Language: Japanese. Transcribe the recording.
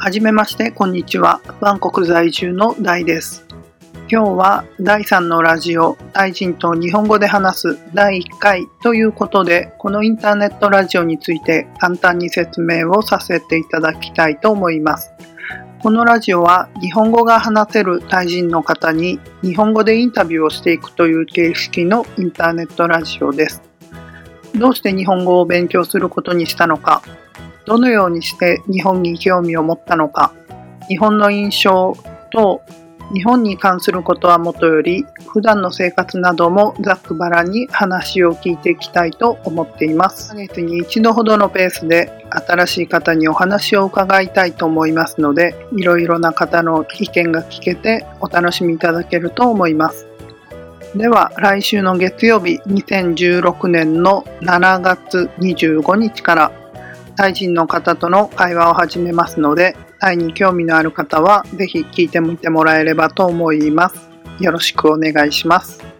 はじめまして、こんにちは。バンコク在住のダイです。今日は第3のラジオ、タイ人と日本語で話す第1回ということで、このインターネットラジオについて簡単に説明をさせていただきたいと思います。このラジオは日本語が話せるタイ人の方に日本語でインタビューをしていくという形式のインターネットラジオです。どうして日本語を勉強することにしたのか、どのようにして日本に興味を持ったのか、日本の印象と日本に関することはもとより、普段の生活などもざっくばらに話を聞いていきたいと思っています。1ヶ月に一度ほどのペースで新しい方にお話を伺いたいと思いますので、いろいろな方の意見が聞けてお楽しみいただけると思います。では来週の月曜日、2016年の7月25日からタイ人の方との会話を始めますので、タイに興味のある方はぜひ聞いてみてもらえればと思います。よろしくお願いします。